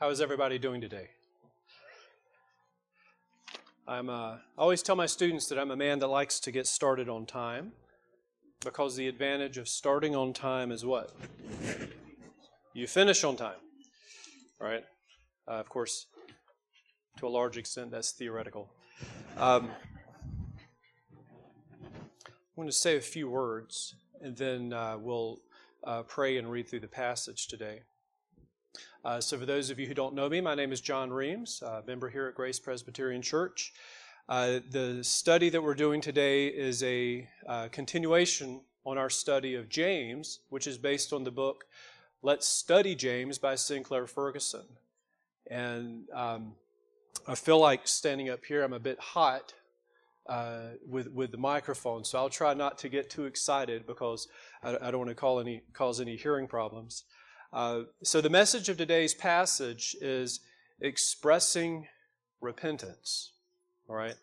How is everybody doing today? I always tell my students that I'm a man that likes to get started on time, because the advantage of starting on time is what? You finish on time, right? Of course, to a large extent, that's theoretical. I'm going to say a few words, and then we'll pray and read through the passage today. So for those of you who don't know me, my name is John Reams, a member here at Grace Presbyterian Church. The study that we're doing today is a continuation on our study of James, which is based on the book Let's Study James by Sinclair Ferguson. And I feel like standing up here, I'm a bit hot with the microphone, so I'll try not to get too excited because I don't want to cause any hearing problems. So the message of today's passage is expressing repentance, all right?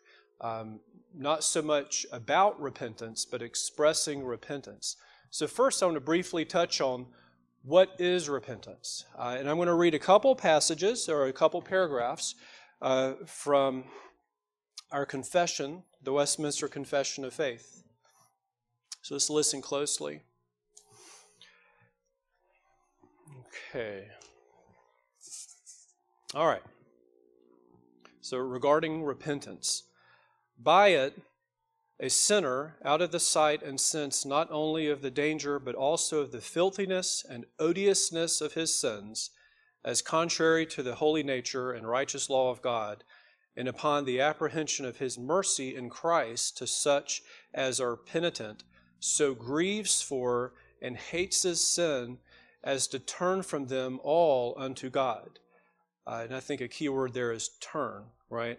Not so much about repentance, but expressing repentance. So first, I want to briefly touch on what is repentance. And I'm going to read a couple passages or a couple paragraphs from our confession, the Westminster Confession of Faith. So let's listen closely. Okay. All right. So regarding repentance, by it, a sinner out of the sight and sense not only of the danger, but also of the filthiness and odiousness of his sins, as contrary to the holy nature and righteous law of God, and upon the apprehension of his mercy in Christ to such as are penitent, so grieves for and hates his sin, as to turn from them all unto God. And I think a key word there is turn, right?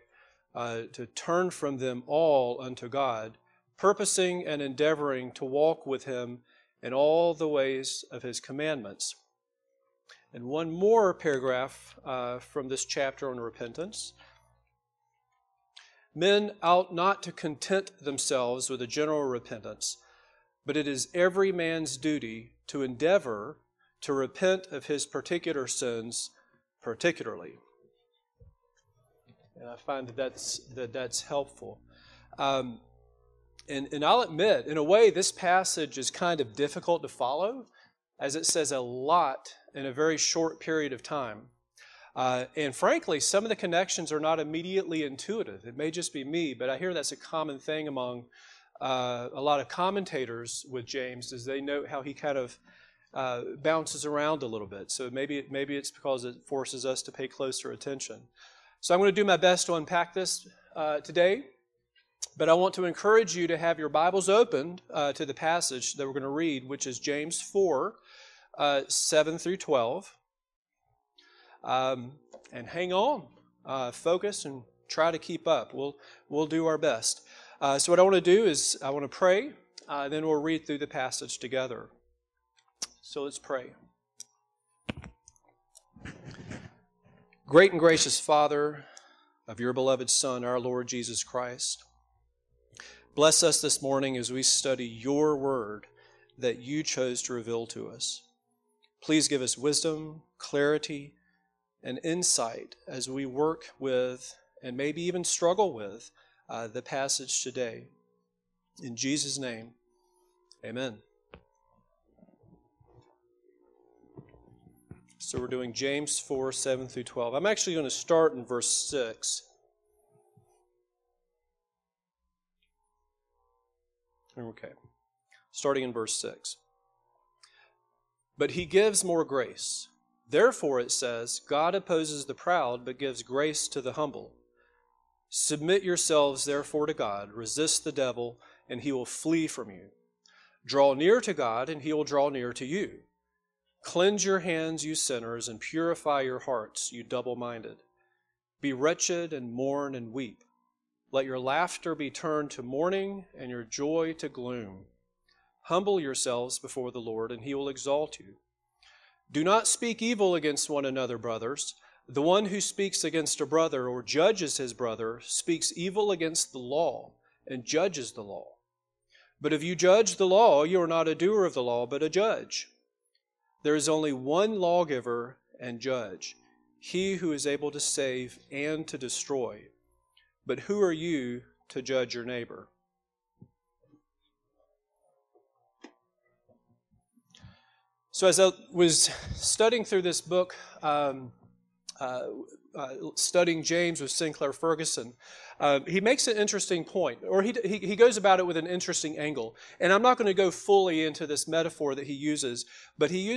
To turn from them all unto God, purposing and endeavoring to walk with Him in all the ways of His commandments. And one more paragraph from this chapter on repentance. Men ought not to content themselves with a general repentance, but it is every man's duty to endeavor to repent of his particular sins particularly. And I find that that's helpful. And I'll admit, in a way, this passage is kind of difficult to follow, as it says a lot in a very short period of time. And frankly, some of the connections are not immediately intuitive. It may just be me, but I hear that's a common thing among a lot of commentators with James, is they note how he kind of bounces around a little bit. So maybe it's because it forces us to pay closer attention. So I'm going to do my best to unpack this today, but I want to encourage you to have your Bibles opened to the passage that we're going to read, which is James 4, 7 through 12. And hang on, focus, and try to keep up. We'll do our best. So what I want to do is I want to pray, then we'll read through the passage together. So let's pray. Great and gracious Father of your beloved Son, our Lord Jesus Christ, bless us this morning as we study your word that you chose to reveal to us. Please give us wisdom, clarity, and insight as we work with and maybe even struggle with the passage today. In Jesus' name, amen. So we're doing James 4, 7 through 12. I'm actually going to start in verse 6. Okay. Starting in verse 6. But he gives more grace. Therefore it says, God opposes the proud, but gives grace to the humble. Submit yourselves therefore to God. Resist the devil, and he will flee from you. Draw near to God, and he will draw near to you. Cleanse your hands, you sinners, and purify your hearts, you double-minded. Be wretched and mourn and weep. Let your laughter be turned to mourning and your joy to gloom. Humble yourselves before the Lord, and he will exalt you. Do not speak evil against one another, brothers. The one who speaks against a brother or judges his brother speaks evil against the law and judges the law. But if you judge the law, you are not a doer of the law, but a judge. There is only one lawgiver and judge, he who is able to save and to destroy. But who are you to judge your neighbor? So as I was studying through this book, studying James with Sinclair Ferguson, he makes an interesting point, or he goes about it with an interesting angle. And I'm not going to go fully into this metaphor that he uses, but he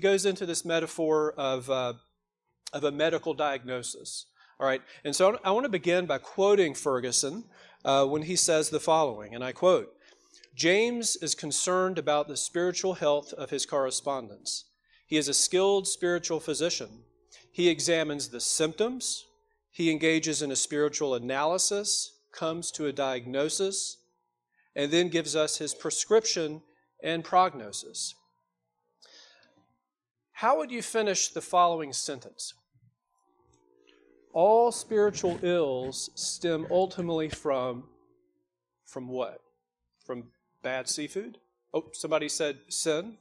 goes into this metaphor of a medical diagnosis. All right, and so I want to begin by quoting Ferguson when he says the following, and I quote, "James is concerned about the spiritual health of his correspondents. He is a skilled spiritual physician. He examines the symptoms. He engages in a spiritual analysis, comes to a diagnosis, and then gives us his prescription and prognosis." How would you finish the following sentence? All spiritual ills stem ultimately from what? From bad seafood? Oh, somebody said sin.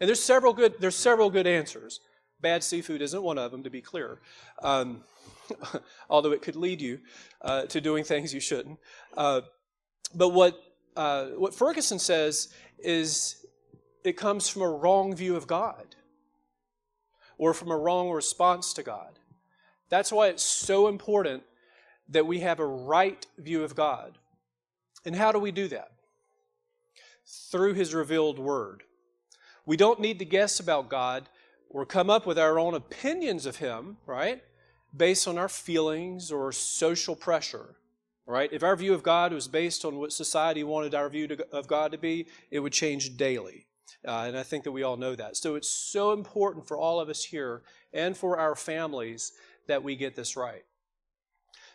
And there's several good answers. Bad seafood isn't one of them, to be clear. Although it could lead you to doing things you shouldn't. But what Ferguson says is it comes from a wrong view of God or from a wrong response to God. That's why it's so important that we have a right view of God. And how do we do that? Through His revealed Word. We don't need to guess about God or come up with our own opinions of Him, right, based on our feelings or social pressure, right? If our view of God was based on what society wanted our view of God to be, it would change daily. And I think that we all know that. So it's so important for all of us here and for our families that we get this right.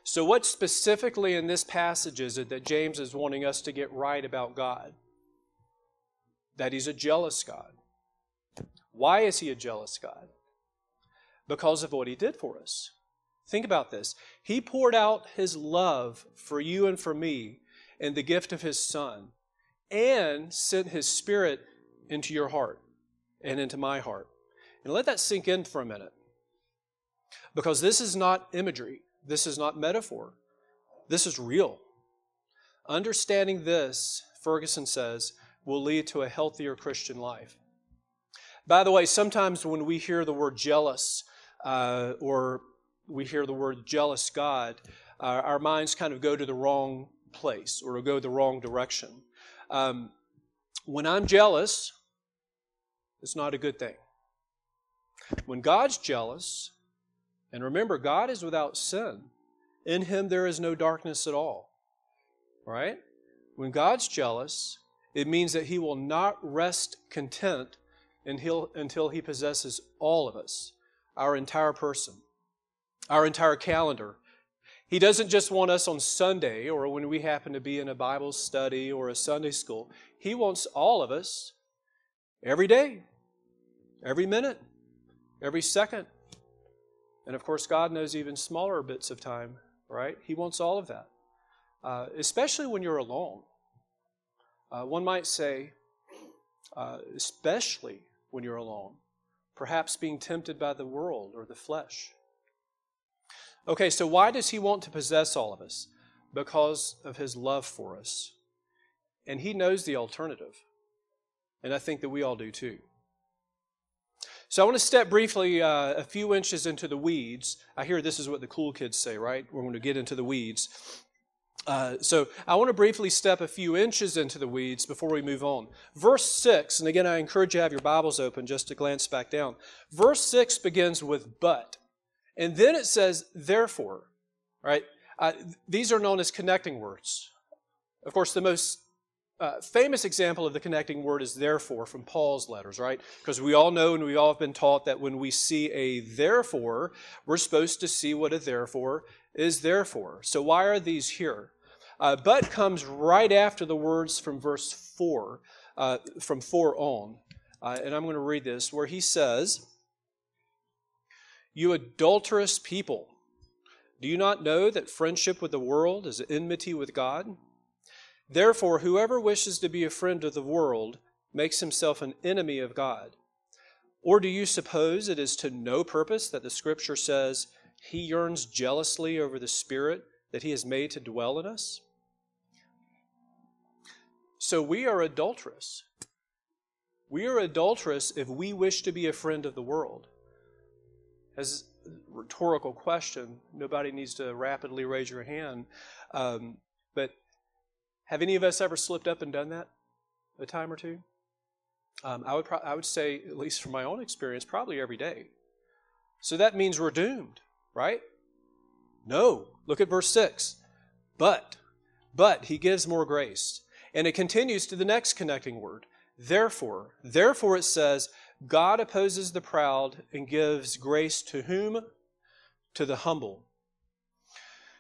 So what specifically in this passage is it that James is wanting us to get right about God? That He's a jealous God. Why is He a jealous God? Because of what He did for us. Think about this. He poured out His love for you and for me in the gift of His Son and sent His Spirit into your heart and into my heart. And let that sink in for a minute. Because this is not imagery. This is not metaphor. This is real. Understanding this, Ferguson says, will lead to a healthier Christian life. By the way, sometimes when we hear the word jealous, or we hear the word jealous God, our minds kind of go to the wrong place or go the wrong direction. When I'm jealous, it's not a good thing. When God's jealous, and remember, God is without sin. In Him there is no darkness at all. Right? When God's jealous, it means that He will not rest content until He possesses all of us, our entire person, our entire calendar. He doesn't just want us on Sunday or when we happen to be in a Bible study or a Sunday school. He wants all of us every day, every minute, every second. And of course, God knows even smaller bits of time, right? He wants all of that, especially when you're alone. One might say, especially when you're alone, perhaps being tempted by the world or the flesh. Okay, so why does He want to possess all of us? Because of His love for us. And He knows the alternative. And I think that we all do too. So I want to step briefly a few inches into the weeds. I hear this is what the cool kids say, right? We're going to get into the weeds. So I want to briefly step a few inches into the weeds before we move on. Verse 6, and again, I encourage you to have your Bibles open just to glance back down. Verse 6 begins with but, and then it says therefore. Right? These are known as connecting words. Of course, the most famous example of the connecting word is therefore from Paul's letters, right? Because we all know and we all have been taught that when we see a therefore, we're supposed to see what a therefore is therefore. So why are these here? But comes right after the words from verse 4, from 4 on. And I'm going to read this, where he says, "You adulterous people, do you not know that friendship with the world is enmity with God? Therefore, whoever wishes to be a friend of the world makes himself an enemy of God. Or do you suppose it is to no purpose that the Scripture says, He yearns jealously over the Spirit that He has made to dwell in us? So we are adulterous. We are adulterous if we wish to be a friend of the world. As a rhetorical question, nobody needs to rapidly raise your hand, but have any of us ever slipped up and done that a time or two? I would say, at least from my own experience, probably every day. So that means we're doomed, right? No. Look at verse 6. But He gives more grace. And it continues to the next connecting word. Therefore it says, God opposes the proud and gives grace to whom? To the humble.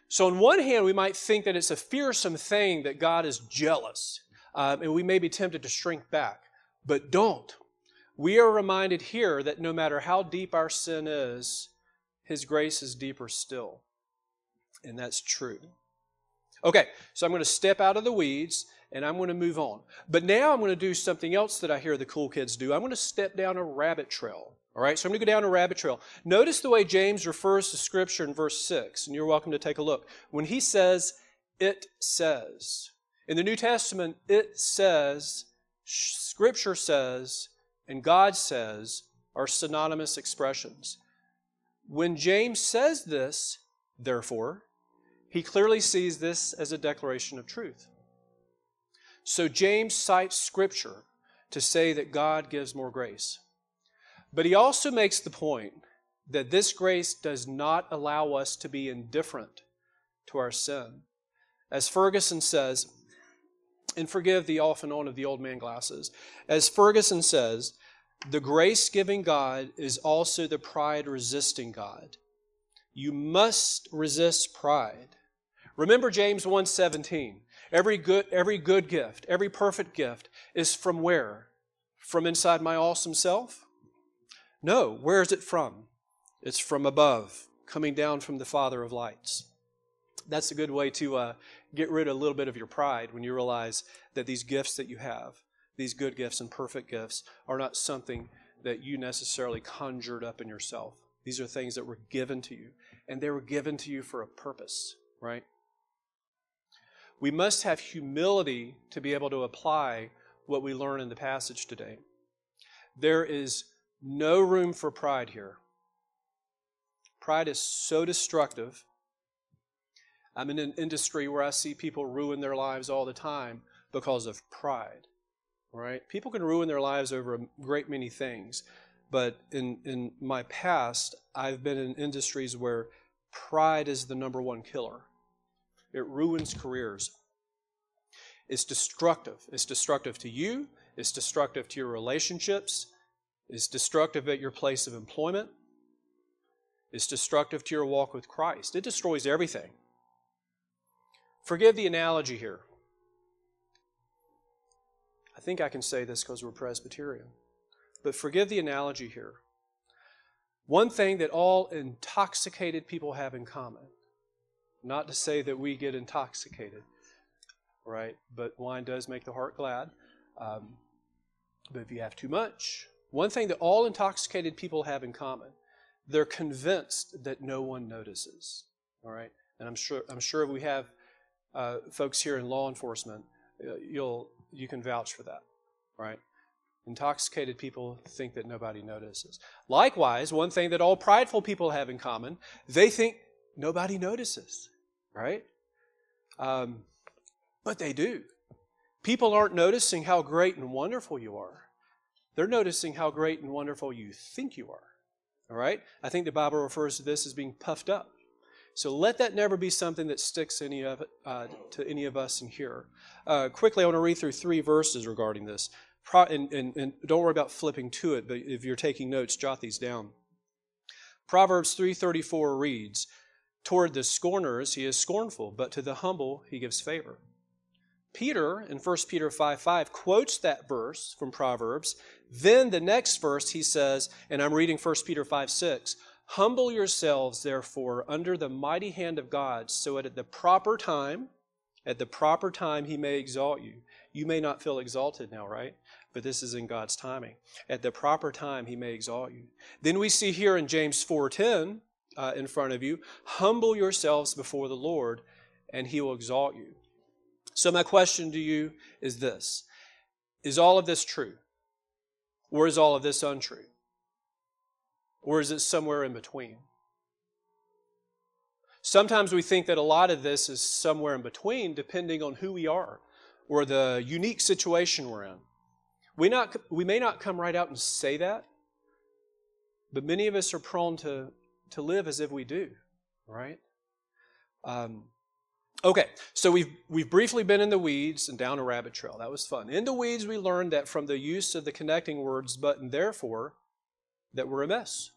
So on one hand, we might think that it's a fearsome thing that God is jealous, and we may be tempted to shrink back. But don't. We are reminded here that no matter how deep our sin is, His grace is deeper still. And that's true. Okay, so I'm going to step out of the weeds and I'm going to move on. But now I'm going to do something else that I hear the cool kids do. I'm going to step down a rabbit trail. All right, so I'm going to go down a rabbit trail. Notice the way James refers to Scripture in verse 6, and you're welcome to take a look. When he says, it says. In the New Testament, it says, Scripture says, and God says are synonymous expressions. When James says this, therefore, he clearly sees this as a declaration of truth. So James cites Scripture to say that God gives more grace. But he also makes the point that this grace does not allow us to be indifferent to our sin. As Ferguson says, and forgive the off and on of the old man glasses. As Ferguson says, the grace-giving God is also the pride-resisting God. You must resist pride. Remember James 1:17. Every good gift, every perfect gift is from where? From inside my awesome self? No. Where is it from? It's from above, coming down from the Father of lights. That's a good way to get rid of a little bit of your pride when you realize that these gifts that you have, these good gifts and perfect gifts, are not something that you necessarily conjured up in yourself. These are things that were given to you, and they were given to you for a purpose, right? We must have humility to be able to apply what we learn in the passage today. There is no room for pride here. Pride is so destructive. I'm in an industry where I see people ruin their lives all the time because of pride, right? People can ruin their lives over a great many things, but in my past, I've been in industries where pride is the number one killer. It ruins careers. It's destructive. It's destructive to you. It's destructive to your relationships. It's destructive at your place of employment. It's destructive to your walk with Christ. It destroys everything. Forgive the analogy here. I think I can say this because we're Presbyterian. But forgive the analogy here. One thing that all intoxicated people have in common, not to say that we get intoxicated, right? But wine does make the heart glad. But if you have too much, one thing that all intoxicated people have in common, they're convinced that no one notices, all right? And I'm sure if we have folks here in law enforcement, you can vouch for that, right? Intoxicated people think that nobody notices. Likewise, one thing that all prideful people have in common, they think nobody notices, right? But they do. People aren't noticing how great and wonderful you are. They're noticing how great and wonderful you think you are, all right? I think the Bible refers to this as being puffed up. So let that never be something that sticks to any of us in here. Quickly, I want to read through 3 verses regarding this. And don't worry about flipping to it, but if you're taking notes, jot these down. Proverbs 3:34 reads, Toward the scorners he is scornful, but to the humble he gives favor. Peter, in 1 Peter 5:5, quotes that verse from Proverbs. Then the next verse he says, and I'm reading 1 Peter 5:6, Humble yourselves, therefore, under the mighty hand of God, so that at the proper time He may exalt you. You may not feel exalted now, right? but this is in God's timing. At the proper time, he may exalt you. Then we see here in James 4:10, in front of you, humble yourselves before the Lord, and he will exalt you. So my question to you is this. Is all of this true? Or is all of this untrue? Or is it somewhere in between? Sometimes we think that a lot of this is somewhere in between, depending on who we are or the unique situation we're in. We may not come right out and say that, but many of us are prone to live as if we do, right? Okay, so we've briefly been in the weeds and down a rabbit trail. That was fun. In the weeds, we learned that from the use of the connecting words, but and therefore, that we're amiss,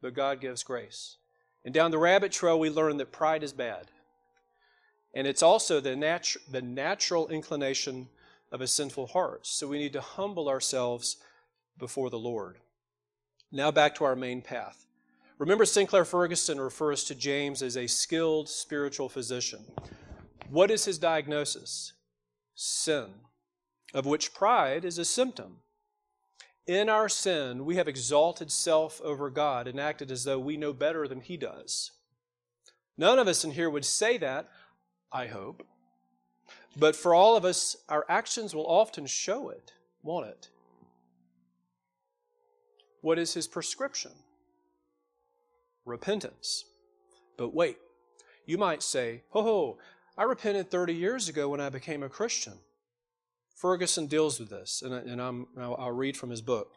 but God gives grace. And down the rabbit trail, we learned that pride is bad. And it's also the natural inclination of a sinful heart. So we need to humble ourselves before the Lord. Now back to our main path. Remember, Sinclair Ferguson refers to James as a skilled spiritual physician. What is his diagnosis? Sin, of which pride is a symptom. In our sin, we have exalted self over God and acted as though we know better than he does. None of us in here would say that, I hope. But for all of us, our actions will often show it, won't it? What is his prescription? Repentance. But wait, you might say, "Oh, I repented 30 years ago when I became a Christian." Ferguson deals with this, and I'll read from his book.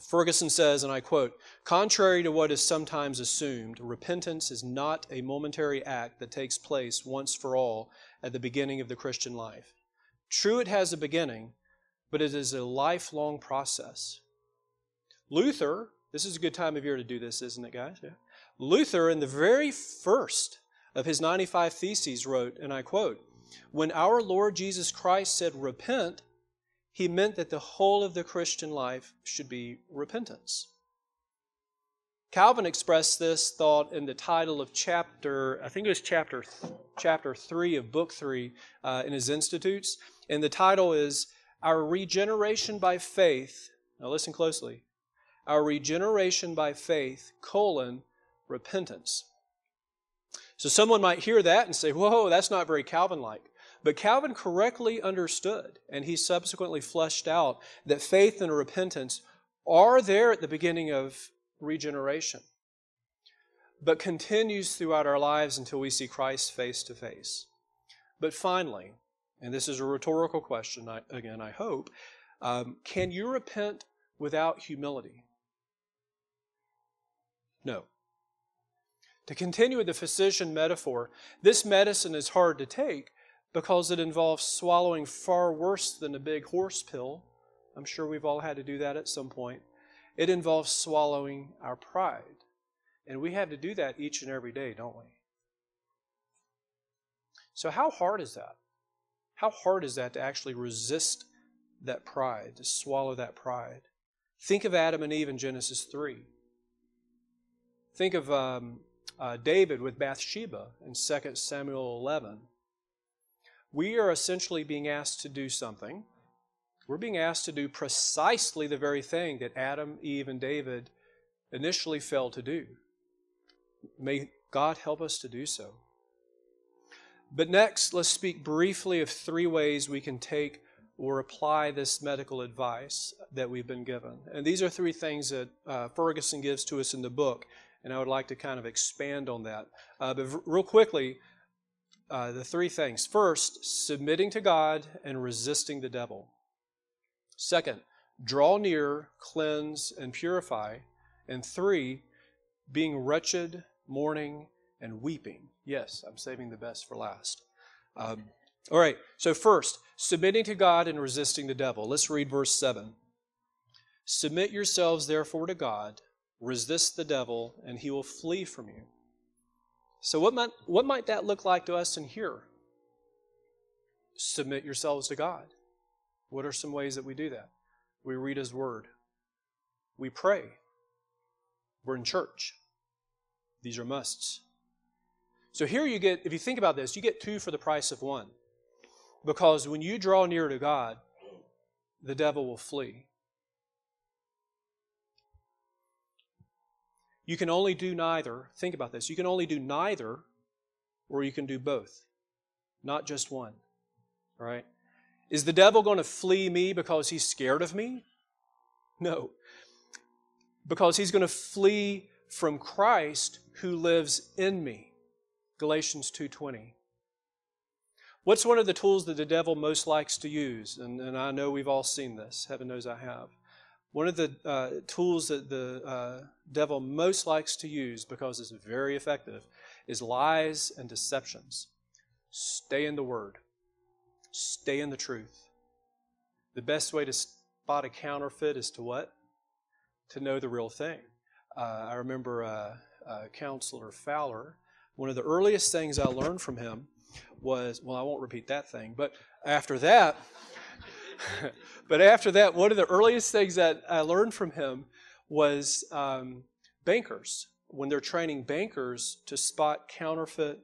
Ferguson says, and I quote, "Contrary to what is sometimes assumed, repentance is not a momentary act that takes place once for all at the beginning of the Christian life. True, it has a beginning, but it is a lifelong process." Luther, this is a good time of year to do this, isn't it, guys? Yeah. Luther, in the very first of his 95 Theses, wrote, and I quote, "When our Lord Jesus Christ said repent, he meant that the whole of the Christian life should be repentance." Calvin expressed this thought in the title of chapter, I think it was chapter 3 of Book 3 in his Institutes. And the title is, "Our Regeneration by Faith," now listen closely, "Our regeneration by faith, repentance." So someone might hear that and say, "Whoa, that's not very Calvin-like." But Calvin correctly understood, and he subsequently fleshed out that faith and repentance are there at the beginning of regeneration, but continues throughout our lives until we see Christ face to face. But finally, and this is a rhetorical question, again, I hope, can you repent without humility? No. To continue with the physician metaphor, this medicine is hard to take because it involves swallowing far worse than a big horse pill. I'm sure we've all had to do that at some point. It involves swallowing our pride. And we have to do that each and every day, don't we? So how hard is that? How hard is that to actually resist that pride, to swallow that pride? Think of Adam and Eve in Genesis 3. Think of David with Bathsheba in 2 Samuel 11. We are essentially being asked to do something. We're being asked to do precisely the very thing that Adam, Eve, and David initially failed to do. May God help us to do so. But next, let's speak briefly of three ways we can take or apply this medical advice that we've been given. And these are three things that Ferguson gives to us in the book, and I would like to kind of expand on that. But real quickly, the three things. First, submitting to God and resisting the devil. Second, draw near, cleanse, and purify. And three, being wretched, mourning, and weeping. Yes, I'm saving the best for last. All right, so first, submitting to God and resisting the devil. Let's read verse 7. "Submit yourselves therefore to God, resist the devil, and he will flee from you." So what might that look like to us in here? Submit yourselves to God. What are some ways that we do that? We read His Word. We pray. We're in church. These are musts. So here you get, if you think about this, you get two for the price of one. Because when you draw near to God, the devil will flee. You can only do neither. Think about this. You can only do neither, or you can do both, not just one. All right? Is the devil going to flee me because he's scared of me? No. Because he's going to flee from Christ who lives in me. Galatians 2:20. What's one of the tools that the devil most likes to use? And I know we've all seen this. Heaven knows I have. One of the tools that the devil most likes to use, because it's very effective, is lies and deceptions. Stay in the Word. Stay in the truth. The best way to spot a counterfeit is to what? To know the real thing. I remember Counselor Fowler. One of the earliest things I learned from him was, well, I won't repeat that thing, but after that... one of the earliest things that I learned from him was bankers. When they're training bankers to spot counterfeit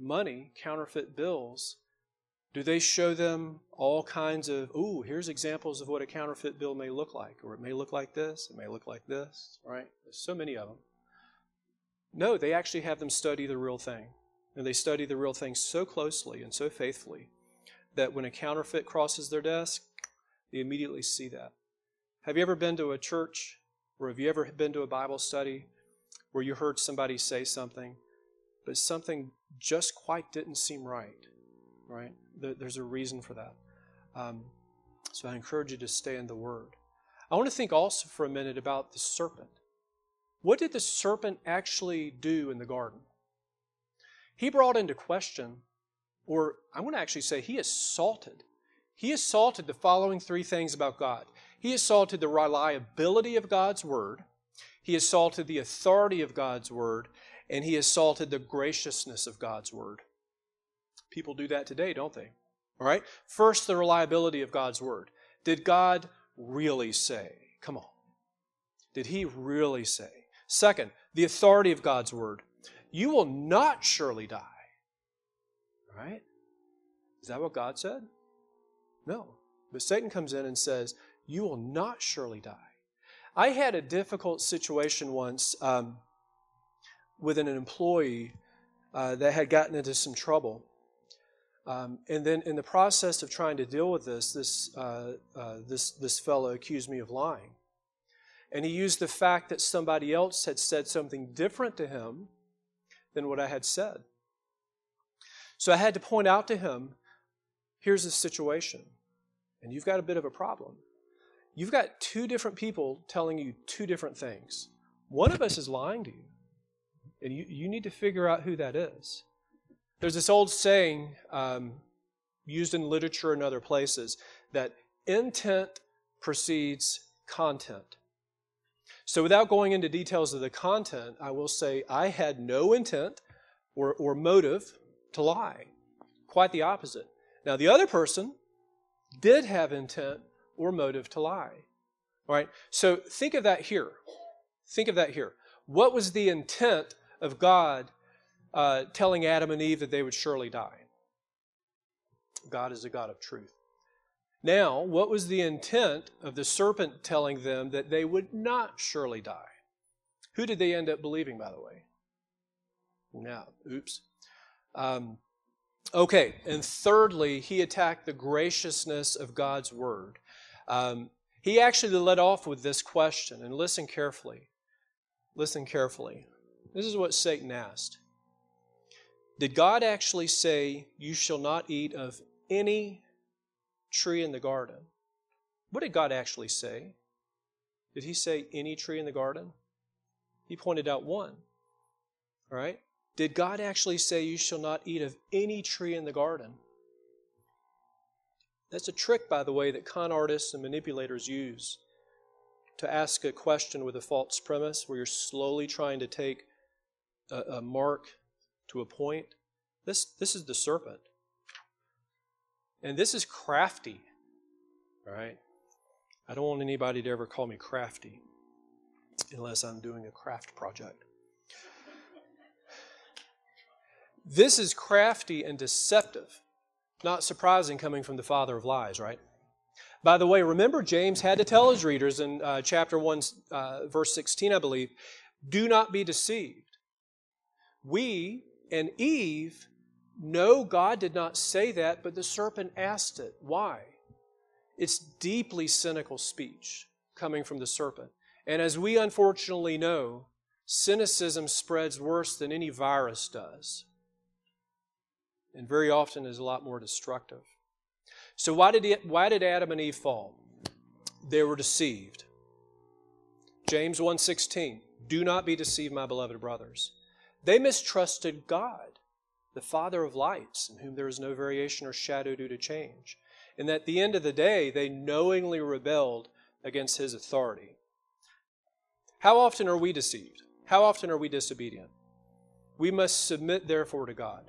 money, counterfeit bills, do they show them all kinds of, here's examples of what a counterfeit bill may look like, or it may look like this, it may look like this, right? There's so many of them. No, they actually have them study the real thing. And they study the real thing so closely and so faithfully that when a counterfeit crosses their desk, they immediately see that. Have you ever been to a church, or have you ever been to a Bible study where you heard somebody say something, but something just quite didn't seem right? Right? There's a reason for that. So I encourage you to stay in the Word. I want to think also for a minute about the serpent. What did the serpent actually do in the garden? He brought into question, or I'm going to actually say he assaulted. He assaulted the following three things about God. He assaulted the reliability of God's Word. He assaulted the authority of God's Word. And he assaulted the graciousness of God's Word. People do that today, don't they? All right? First, the reliability of God's Word. Did God really say? Come on. Did He really say? Second, the authority of God's Word. You will not surely die. Right? Is that what God said? No. But Satan comes in and says, you will not surely die. I had a difficult situation once with an employee that had gotten into some trouble. And then in the process of trying to deal with this fellow accused me of lying. And he used the fact that somebody else had said something different to him than what I had said. So I had to point out to him, here's the situation, and you've got a bit of a problem. You've got two different people telling you two different things. One of us is lying to you, and you need to figure out who that is. There's this old saying used in literature and other places that intent precedes content. So without going into details of the content, I will say I had no intent or motive to lie. Quite the opposite. Now, the other person did have intent or motive to lie. All right? So think of that here. Think of that here. What was the intent of God telling Adam and Eve that they would surely die? God is a God of truth. Now, what was the intent of the serpent telling them that they would not surely die? Who did they end up believing, by the way? No. Oops. Okay, and thirdly, he attacked the graciousness of God's Word. He actually led off with this question, and listen carefully. Listen carefully. This is what Satan asked. Did God actually say, you shall not eat of any tree in the garden? What did God actually say? Did He say any tree in the garden? He pointed out one. All right? Did God actually say, you shall not eat of any tree in the garden? That's a trick, by the way, that con artists and manipulators use to ask a question with a false premise where you're slowly trying to take a mark to a point. This is the serpent. And this is crafty, right? I don't want anybody to ever call me crafty unless I'm doing a craft project. This is crafty and deceptive. Not surprising coming from the father of lies, right? By the way, remember James had to tell his readers in chapter 1, verse 16, I believe, do not be deceived. We and Eve know God did not say that, but the serpent asked it. Why? It's deeply cynical speech coming from the serpent. And as we unfortunately know, cynicism spreads worse than any virus does. And very often is a lot more destructive. So why did Adam and Eve fall? They were deceived. James 1:16, do not be deceived, my beloved brothers. They mistrusted God, the Father of lights, in whom there is no variation or shadow due to change. And at the end of the day, they knowingly rebelled against His authority. How often are we deceived? How often are we disobedient? We must submit, therefore, to God.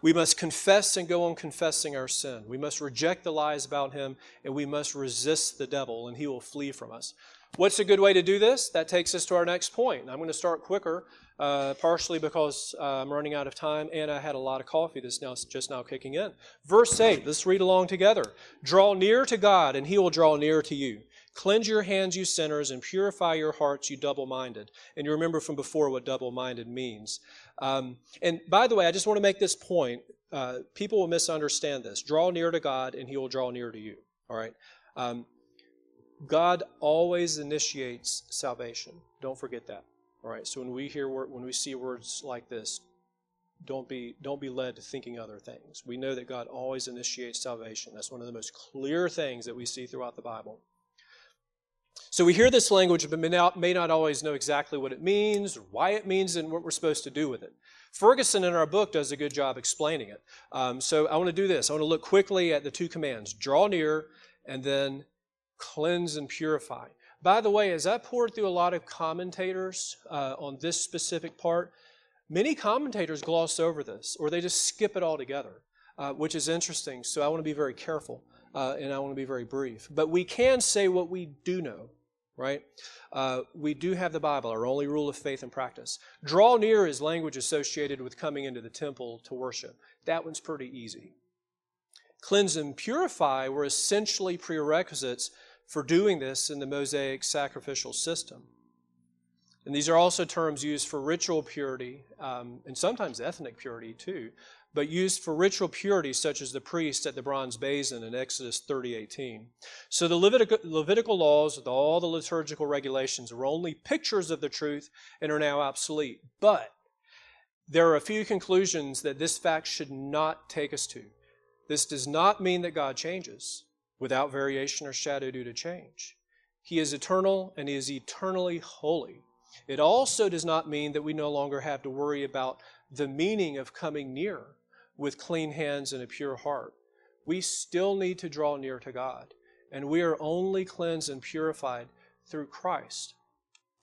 We must confess and go on confessing our sin. We must reject the lies about Him, and we must resist the devil, and he will flee from us. What's a good way to do this? That takes us to our next point. I'm going to start quicker, partially because I'm running out of time, and I had a lot of coffee that's just now kicking in. Verse 8, let's read along together. Draw near to God, and He will draw near to you. Cleanse your hands, you sinners, and purify your hearts, you double-minded. And you remember from before what double-minded means. And by the way, I just want to make this point. People will misunderstand this. Draw near to God, and He will draw near to you. All right? God always initiates salvation. Don't forget that. All right? So when we see words like this, don't be led to thinking other things. We know that God always initiates salvation. That's one of the most clear things that we see throughout the Bible. So we hear this language, but may not always know exactly what it means, why it means, and what we're supposed to do with it. Ferguson in our book does a good job explaining it. So I want to do this. I want to look quickly at the two commands, draw near, and then cleanse and purify. By the way, as I poured through a lot of commentators on this specific part, many commentators gloss over this, or they just skip it altogether, which is interesting. So I want to be very careful. And I want to be very brief. But we can say what we do know, right? We do have the Bible, our only rule of faith and practice. Draw near is language associated with coming into the temple to worship. That one's pretty easy. Cleanse and purify were essentially prerequisites for doing this in the Mosaic sacrificial system. And these are also terms used for ritual purity, and sometimes ethnic purity too, but used for ritual purity such as the priest at the bronze basin in Exodus 30:18. So the Levitical laws with all the liturgical regulations were only pictures of the truth and are now obsolete. But there are a few conclusions that this fact should not take us to. This does not mean that God changes without variation or shadow due to change. He is eternal and He is eternally holy. It also does not mean that we no longer have to worry about the meaning of coming near with clean hands and a pure heart. We still need to draw near to God, and we are only cleansed and purified through Christ.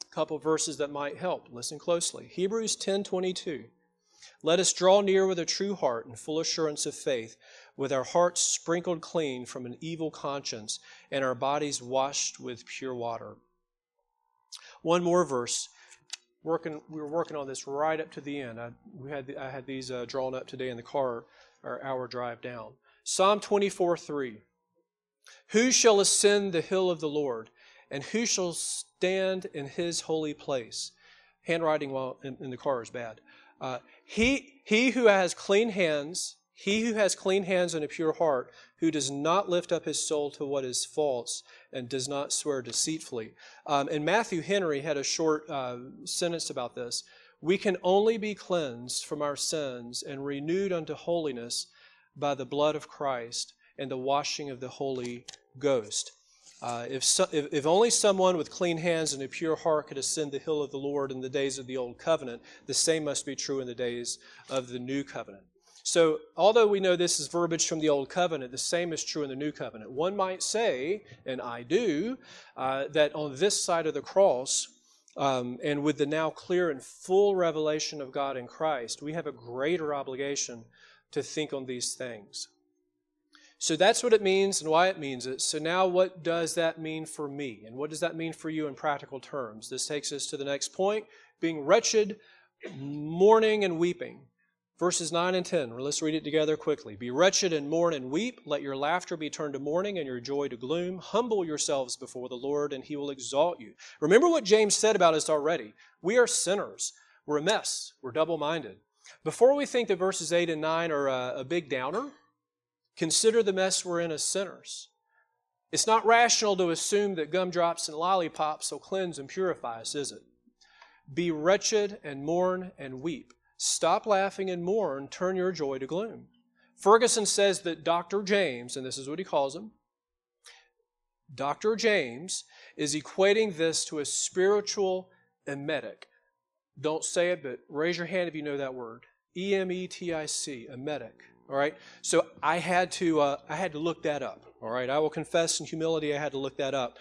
A couple verses that might help. Listen closely. Hebrews 10:22. Let us draw near with a true heart and full assurance of faith, with our hearts sprinkled clean from an evil conscience and our bodies washed with pure water. One more verse. We were working on this right up to the end. I had these drawn up today in the car, our hour drive down. Psalm 24:3. Who shall ascend the hill of the Lord, and who shall stand in His holy place? Handwriting while in the car is bad. He who has clean hands, he who has clean hands and a pure heart, who does not lift up his soul to what is false and does not swear deceitfully. And Matthew Henry had a short sentence about this. We can only be cleansed from our sins and renewed unto holiness by the blood of Christ and the washing of the Holy Ghost. If only someone with clean hands and a pure heart could ascend the hill of the Lord in the days of the Old Covenant, the same must be true in the days of the New Covenant. So, although we know this is verbiage from the Old Covenant, the same is true in the New Covenant. One might say, and I do, that on this side of the cross, and with the now clear and full revelation of God in Christ, we have a greater obligation to think on these things. So that's what it means and why it means it. So now what does that mean for me? And what does that mean for you in practical terms? This takes us to the next point, being wretched, mourning and weeping. Verses 9 and 10, let's read it together quickly. Be wretched and mourn and weep. Let your laughter be turned to mourning and your joy to gloom. Humble yourselves before the Lord and he will exalt you. Remember what James said about us already. We are sinners. We're a mess. We're double-minded. Before we think that verses 8 and 9 are a big downer, consider the mess we're in as sinners. It's not rational to assume that gumdrops and lollipops will cleanse and purify us, is it? Be wretched and mourn and weep. Stop laughing and mourn, turn your joy to gloom. Ferguson says that Dr. James, and this is what he calls him, Dr. James is equating this to a spiritual emetic. Don't say it, but raise your hand if you know that word. E-M-E-T-I-C, emetic. All right, so I had to look that up. All right, I will confess in humility, I had to look that up.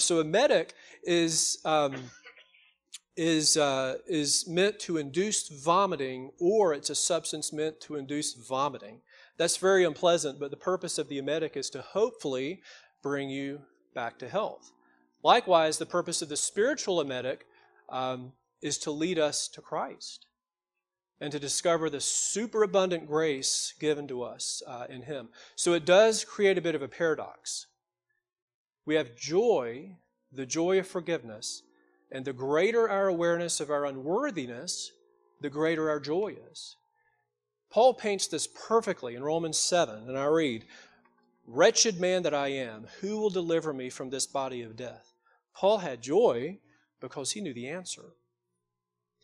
So emetic is meant to induce vomiting, or it's a substance meant to induce vomiting. That's very unpleasant, but the purpose of the emetic is to hopefully bring you back to health. Likewise, the purpose of the spiritual emetic is to lead us to Christ and to discover the superabundant grace given to us in Him. So it does create a bit of a paradox. We have joy, the joy of forgiveness, and the greater our awareness of our unworthiness, the greater our joy is. Paul paints this perfectly in Romans 7, and I read, "Wretched man that I am, who will deliver me from this body of death?" Paul had joy because he knew the answer.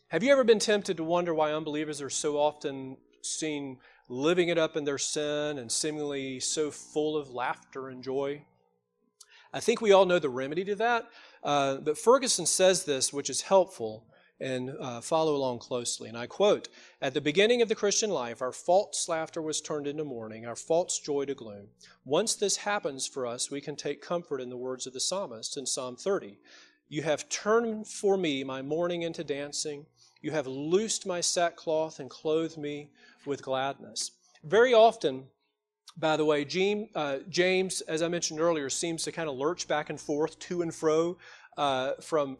Have you ever been tempted to wonder why unbelievers are so often seen living it up in their sin and seemingly so full of laughter and joy? I think we all know the remedy to that, but Ferguson says this, which is helpful, and follow along closely. And I quote, "At the beginning of the Christian life, our false laughter was turned into mourning, our false joy to gloom. Once this happens for us, we can take comfort in the words of the psalmist in Psalm 30. You have turned for me my mourning into dancing. You have loosed my sackcloth and clothed me with gladness." Very often, by the way, James, as I mentioned earlier, seems to kind of lurch back and forth, to and fro, from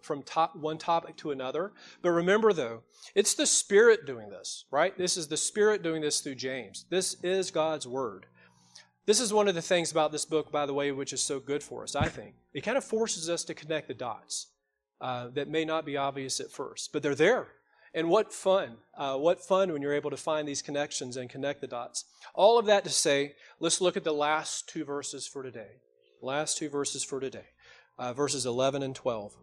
one topic to another. But remember, though, it's the Spirit doing this, right? This is the Spirit doing this through James. This is God's Word. This is one of the things about this book, by the way, which is so good for us, I think. It kind of forces us to connect the dots that may not be obvious at first, but they're there. And what fun. What fun when you're able to find these connections and connect the dots. All of that to say, let's look at the last two verses for today. Verses 11 and 12.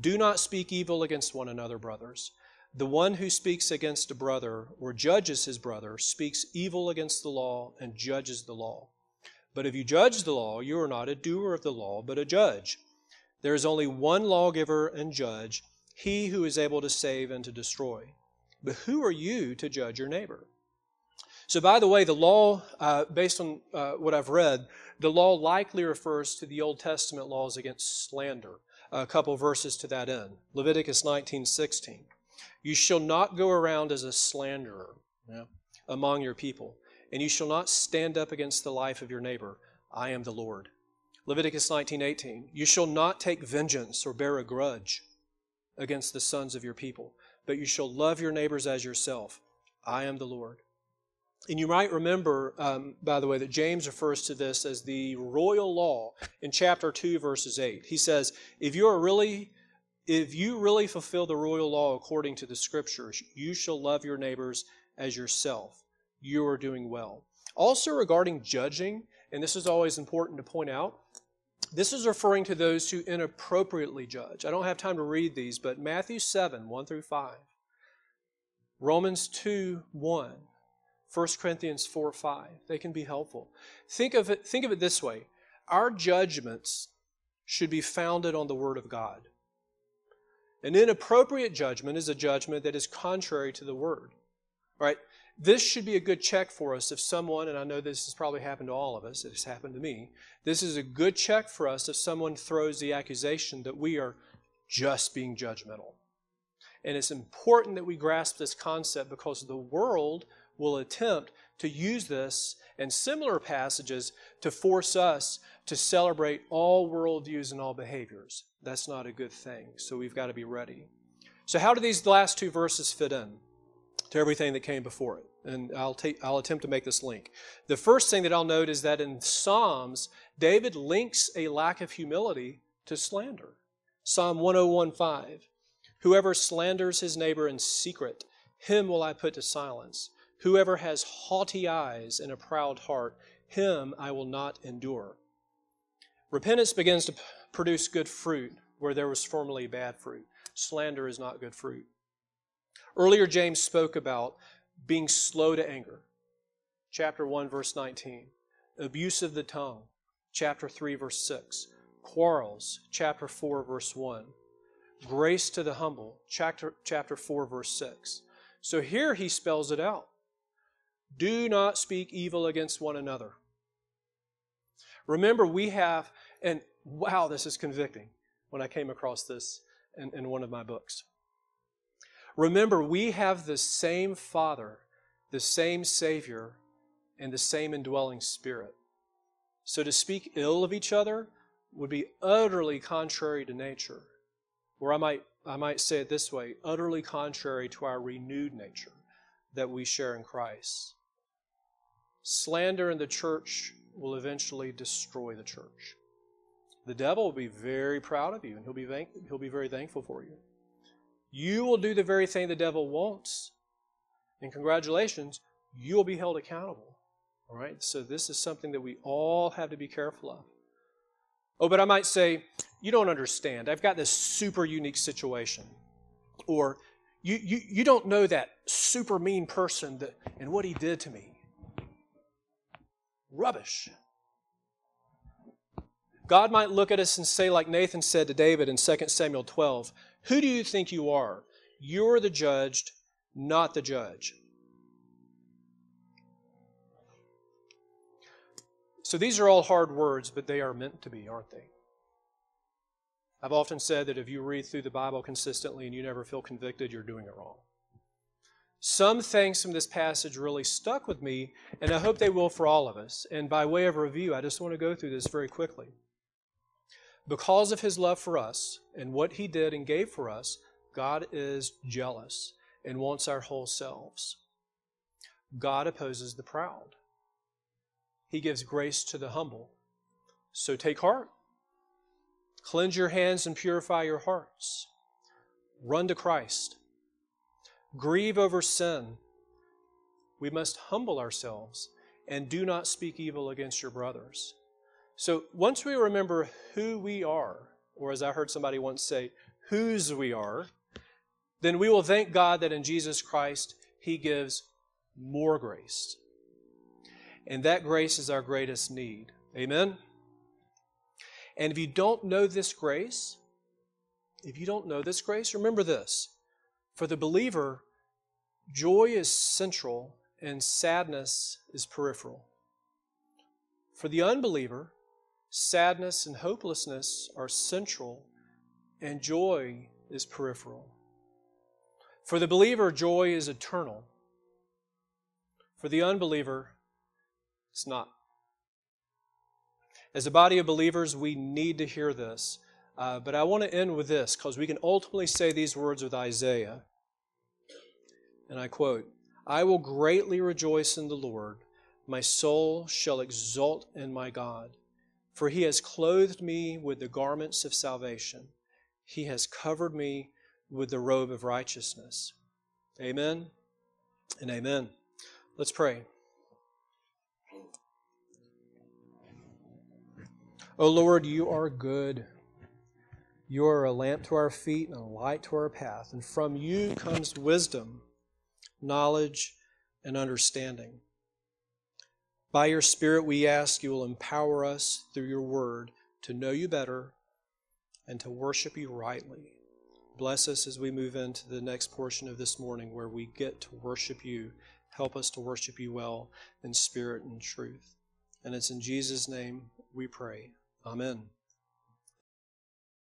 Do not speak evil against one another, brothers. The one who speaks against a brother or judges his brother speaks evil against the law and judges the law. But if you judge the law, you are not a doer of the law, but a judge. There is only one lawgiver and judge, He who is able to save and to destroy. But who are you to judge your neighbor? So by the way, the law, based on what I've read, the law likely refers to the Old Testament laws against slander. A couple verses to that end. Leviticus 19:16. You shall not go around as a slanderer among your people, and you shall not stand up against the life of your neighbor. I am the Lord. Leviticus 19:18. You shall not take vengeance or bear a grudge against the sons of your people, but you shall love your neighbors as yourself. I am the Lord. And you might remember, by the way, that James refers to this as the royal law in chapter 2, verses 8. He says, if you really fulfill the royal law according to the Scriptures, you shall love your neighbors as yourself. You are doing well. Also regarding judging, and this is always important to point out, this is referring to those who inappropriately judge. I don't have time to read these, but Matthew 7, 1 through 5, Romans 2, 1, 1 Corinthians 4, 5. They can be helpful. Think of it this way. Our judgments should be founded on the Word of God. An inappropriate judgment is a judgment that is contrary to the Word. All right? This should be a good check for us if someone, and I know this has probably happened to all of us, it has happened to me, this is a good check for us if someone throws the accusation that we are just being judgmental. And it's important that we grasp this concept because the world will attempt to use this and similar passages to force us to celebrate all worldviews and all behaviors. That's not a good thing, so we've got to be ready. So how do these last two verses fit in? to everything that came before it. And I'll attempt to make this link. The first thing that I'll note is that in Psalms, David links a lack of humility to slander. Psalm 101:5, whoever slanders his neighbor in secret, him will I put to silence. Whoever has haughty eyes and a proud heart, him I will not endure. Repentance begins to produce good fruit where there was formerly bad fruit. Slander is not good fruit. Earlier, James spoke about being slow to anger. Chapter 1, verse 19. Abuse of the tongue. Chapter 3, verse 6. Quarrels. Chapter 4, verse 1. Grace to the humble. Chapter 4, verse 6. So here he spells it out. Do not speak evil against one another. Remember, we have, and wow, this is convicting when I came across this in one of my books. Remember, we have the same Father, the same Savior, and the same indwelling Spirit. So to speak ill of each other would be utterly contrary to nature. Or I might say it this way, utterly contrary to our renewed nature that we share in Christ. Slander in the church will eventually destroy the church. The devil will be very proud of you, and he'll be very thankful for you. You will do the very thing the devil wants, and congratulations, you will be held accountable. All right? So this is something that we all have to be careful of. Oh, but I might say, you don't understand. I've got this super unique situation. Or, you don't know that super mean person that, and what he did to me. Rubbish. God might look at us and say, like Nathan said to David in 2 Samuel 12, who do you think you are? You're the judged, not the judge. So these are all hard words, but they are meant to be, aren't they? I've often said that if you read through the Bible consistently and you never feel convicted, you're doing it wrong. Some things from this passage really stuck with me, and I hope they will for all of us. And by way of review, I just want to go through this very quickly. Because of His love for us and what He did and gave for us, God is jealous and wants our whole selves. God opposes the proud. He gives grace to the humble. So take heart. Cleanse your hands and purify your hearts. Run to Christ. Grieve over sin. We must humble ourselves and do not speak evil against your brothers. So once we remember who we are, or as I heard somebody once say, whose we are, then we will thank God that in Jesus Christ, He gives more grace. And that grace is our greatest need. Amen? And if you don't know this grace, remember this. For the believer, joy is central and sadness is peripheral. For the unbeliever, sadness and hopelessness are central and joy is peripheral. For the believer, joy is eternal. For the unbeliever, it's not. As a body of believers, we need to hear this. But I want to end with this, because we can ultimately say these words with Isaiah. And I quote, I will greatly rejoice in the Lord. My soul shall exult in my God. For He has clothed me with the garments of salvation. He has covered me with the robe of righteousness. Amen and amen. Let's pray. O Lord, You are good. You are a lamp to our feet and a light to our path. And from You comes wisdom, knowledge, and understanding. By Your Spirit, we ask You will empower us through Your Word to know You better and to worship You rightly. Bless us as we move into the next portion of this morning where we get to worship You. Help us to worship You well in spirit and truth. And it's in Jesus' name we pray. Amen.